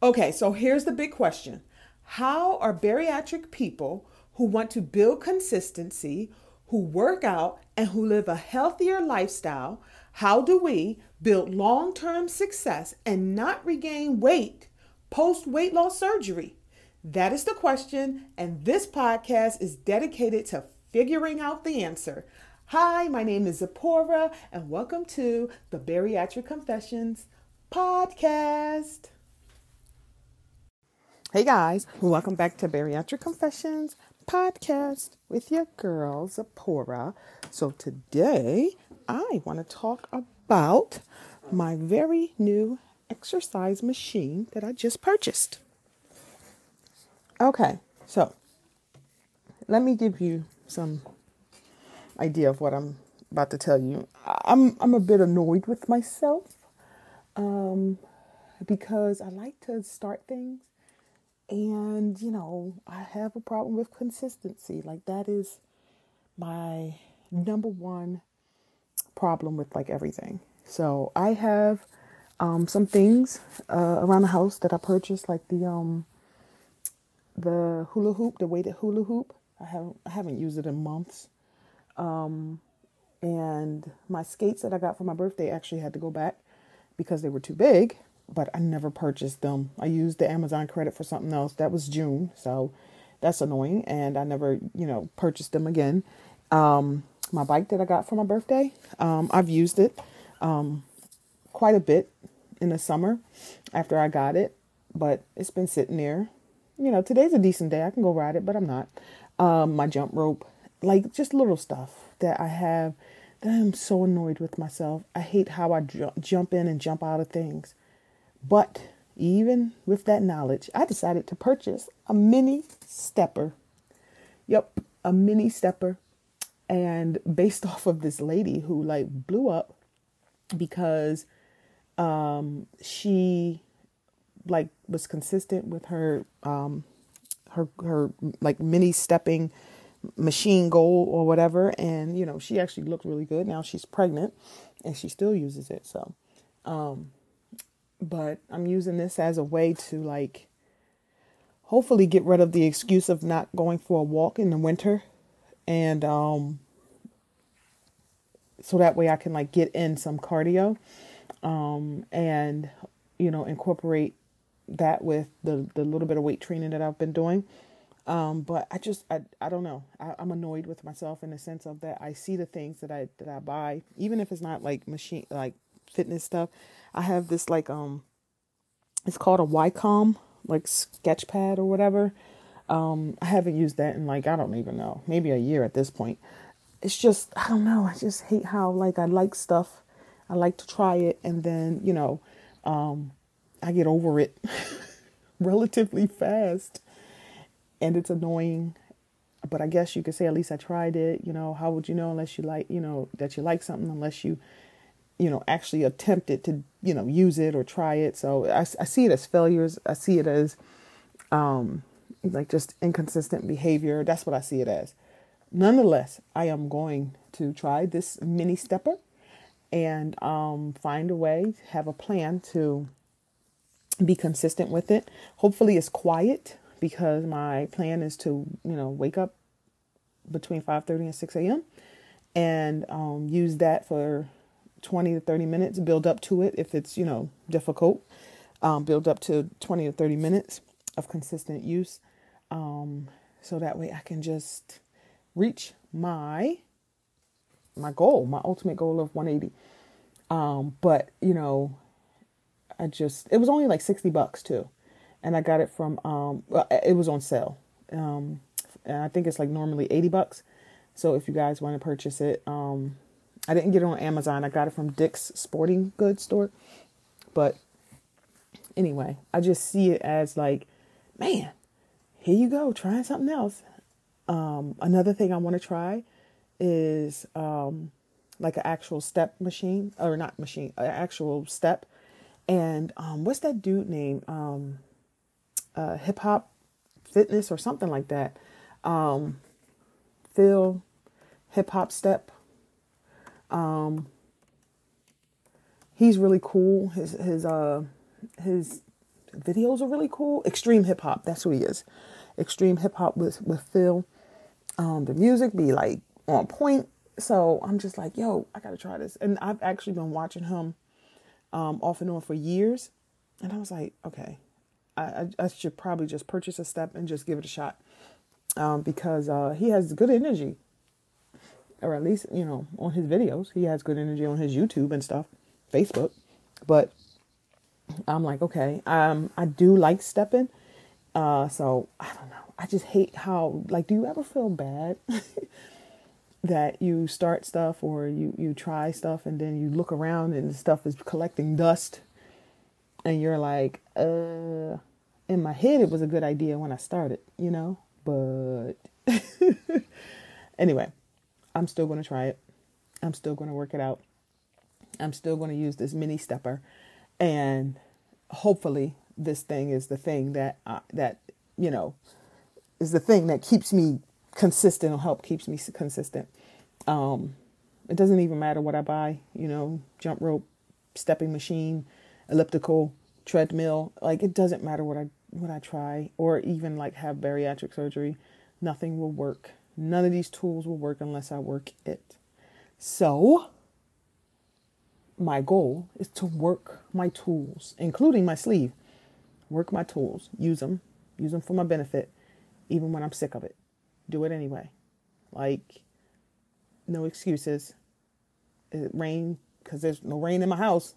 Okay, so here's the big question. How are bariatric people who want to build consistency, who work out, and who live a healthier lifestyle, how do we build long-term success and not regain weight post-weight loss surgery? That is the question, and this podcast is dedicated to figuring out the answer. Hi, my name is Zipporah, and welcome to the Bariatric Confessions Podcast. Hey guys, welcome back to Bariatric Confessions Podcast with your girl, Zipporah. So today, I want to talk about my very new exercise machine that I just purchased. Okay, so let me give you some idea of what I'm about to tell you. I'm a bit annoyed with myself because I like to start things. And, you know, I have a problem with consistency. Like, that is my number one problem with, like, everything. So I have some things around the house that I purchased, like the hula hoop, the weighted hula hoop. I haven't used it in months. And my skates that I got for my birthday actually had to go back because they were too big. But I never purchased them. I used the Amazon credit for something else. That was June. So that's annoying. And I never, purchased them again. My bike that I got for my birthday, I've used it quite a bit in the summer after I got it. But it's been sitting there. Today's a decent day. I can go ride it, but I'm not. My jump rope, like just little stuff that I have that I'm so annoyed with myself. I hate how I jump in and jump out of things. But even with that knowledge, I decided to purchase a mini stepper. Yep, a mini stepper. And based off of this lady who like blew up because she like was consistent with her her like mini stepping machine goal or whatever, and she actually looked really good. Now she's pregnant and she still uses it. So but I'm using this as a way to like hopefully get rid of the excuse of not going for a walk in the winter. And so that way I can like get in some cardio and, incorporate that with the little bit of weight training that I've been doing. But I don't know. I'm annoyed with myself in the sense of that I see the things that I buy, even if it's not like machine, like fitness stuff. I have this like, it's called a Wacom, like sketch pad or whatever. I haven't used that in like, I don't even know, maybe a year at this point. It's just, I don't know. I just hate how like, I like stuff. I like to try it. And then, I get over it relatively fast and it's annoying, but I guess you could say at least I tried it. How would you know unless you like, that you like something unless you, actually attempted to, use it or try it. So I see it as failures. I see it as, like just inconsistent behavior. That's what I see it as. Nonetheless, I am going to try this mini stepper and, find a way, have a plan to be consistent with it. Hopefully it's quiet because my plan is to, wake up between 5:30 and 6 a.m. and, use that for 20 to 30 minutes, build up to it. If it's, difficult, build up to 20 to 30 minutes of consistent use. So that way I can just reach my goal, my ultimate goal of 180. But it was only like $60 too. And I got it from, it was on sale. And I think it's like normally $80. So if you guys want to purchase it, I didn't get it on Amazon. I got it from Dick's Sporting Goods store. But anyway, I just see it as like, man, here you go, trying something else. Another thing I want to try is like an actual step machine, or not machine, an actual step. And what's that dude name? Hip-Hop Fitness or something like that. Phil, Hip-Hop Step. He's really cool. His videos are really cool. Extreme Hip-Hop, that's who he is. Extreme Hip-Hop with Phil. The music be like on point. So I'm just like, yo, I got to try this. And I've actually been watching him off and on for years. And I was like, okay, I should probably just purchase a step and just give it a shot. Because he has good energy. Or at least, you know, on his videos. He has good energy on his YouTube and stuff. Facebook. But I'm like, okay, I do like stepping. So I don't know. I just hate how, like, do you ever feel bad that you start stuff or you try stuff and then you look around and stuff is collecting dust and you're like, in my head, it was a good idea when I started, you know, but anyway, I'm still going to try it. I'm still going to work it out. I'm still going to use this mini stepper, and hopefully this thing is the thing that, you know, is the thing that keeps me consistent or help keeps me consistent. It doesn't even matter what I buy, you know, jump rope, stepping machine, elliptical, treadmill. Like, it doesn't matter what I try or even like have bariatric surgery. Nothing will work. None of these tools will work unless I work it. So my goal is to work my tools, including my sleeve, work my tools, use them for my benefit. Even when I'm sick of it, do it anyway. Like, no excuses. It rain, because there's no rain in my house.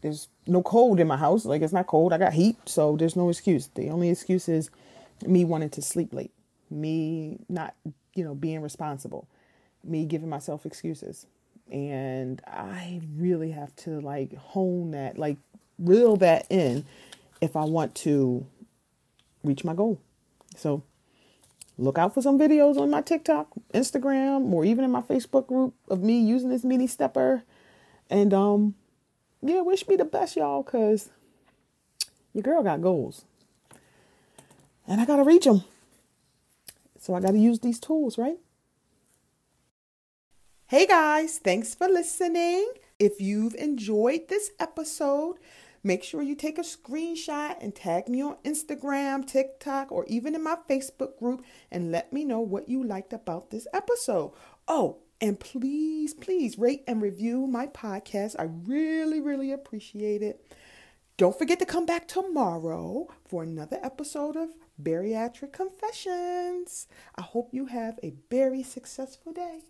There's no cold in my house. Like, it's not cold. I got heat, so there's no excuse. The only excuse is me wanting to sleep late, me not, you know, being responsible, me giving myself excuses. And I really have to, like, hone that, like, reel that in if I want to reach my goal. So look out for some videos on my TikTok, Instagram, or even in my Facebook group of me using this mini stepper. And, yeah, wish me the best, y'all, because your girl got goals. And I got to reach them. So I got to use these tools, right? Hey, guys, thanks for listening. If you've enjoyed this episode, make sure you take a screenshot and tag me on Instagram, TikTok, or even in my Facebook group and let me know what you liked about this episode. Oh, and please, please rate and review my podcast. I really, really appreciate it. Don't forget to come back tomorrow for another episode of Bariatric Confessions. I hope you have a very successful day.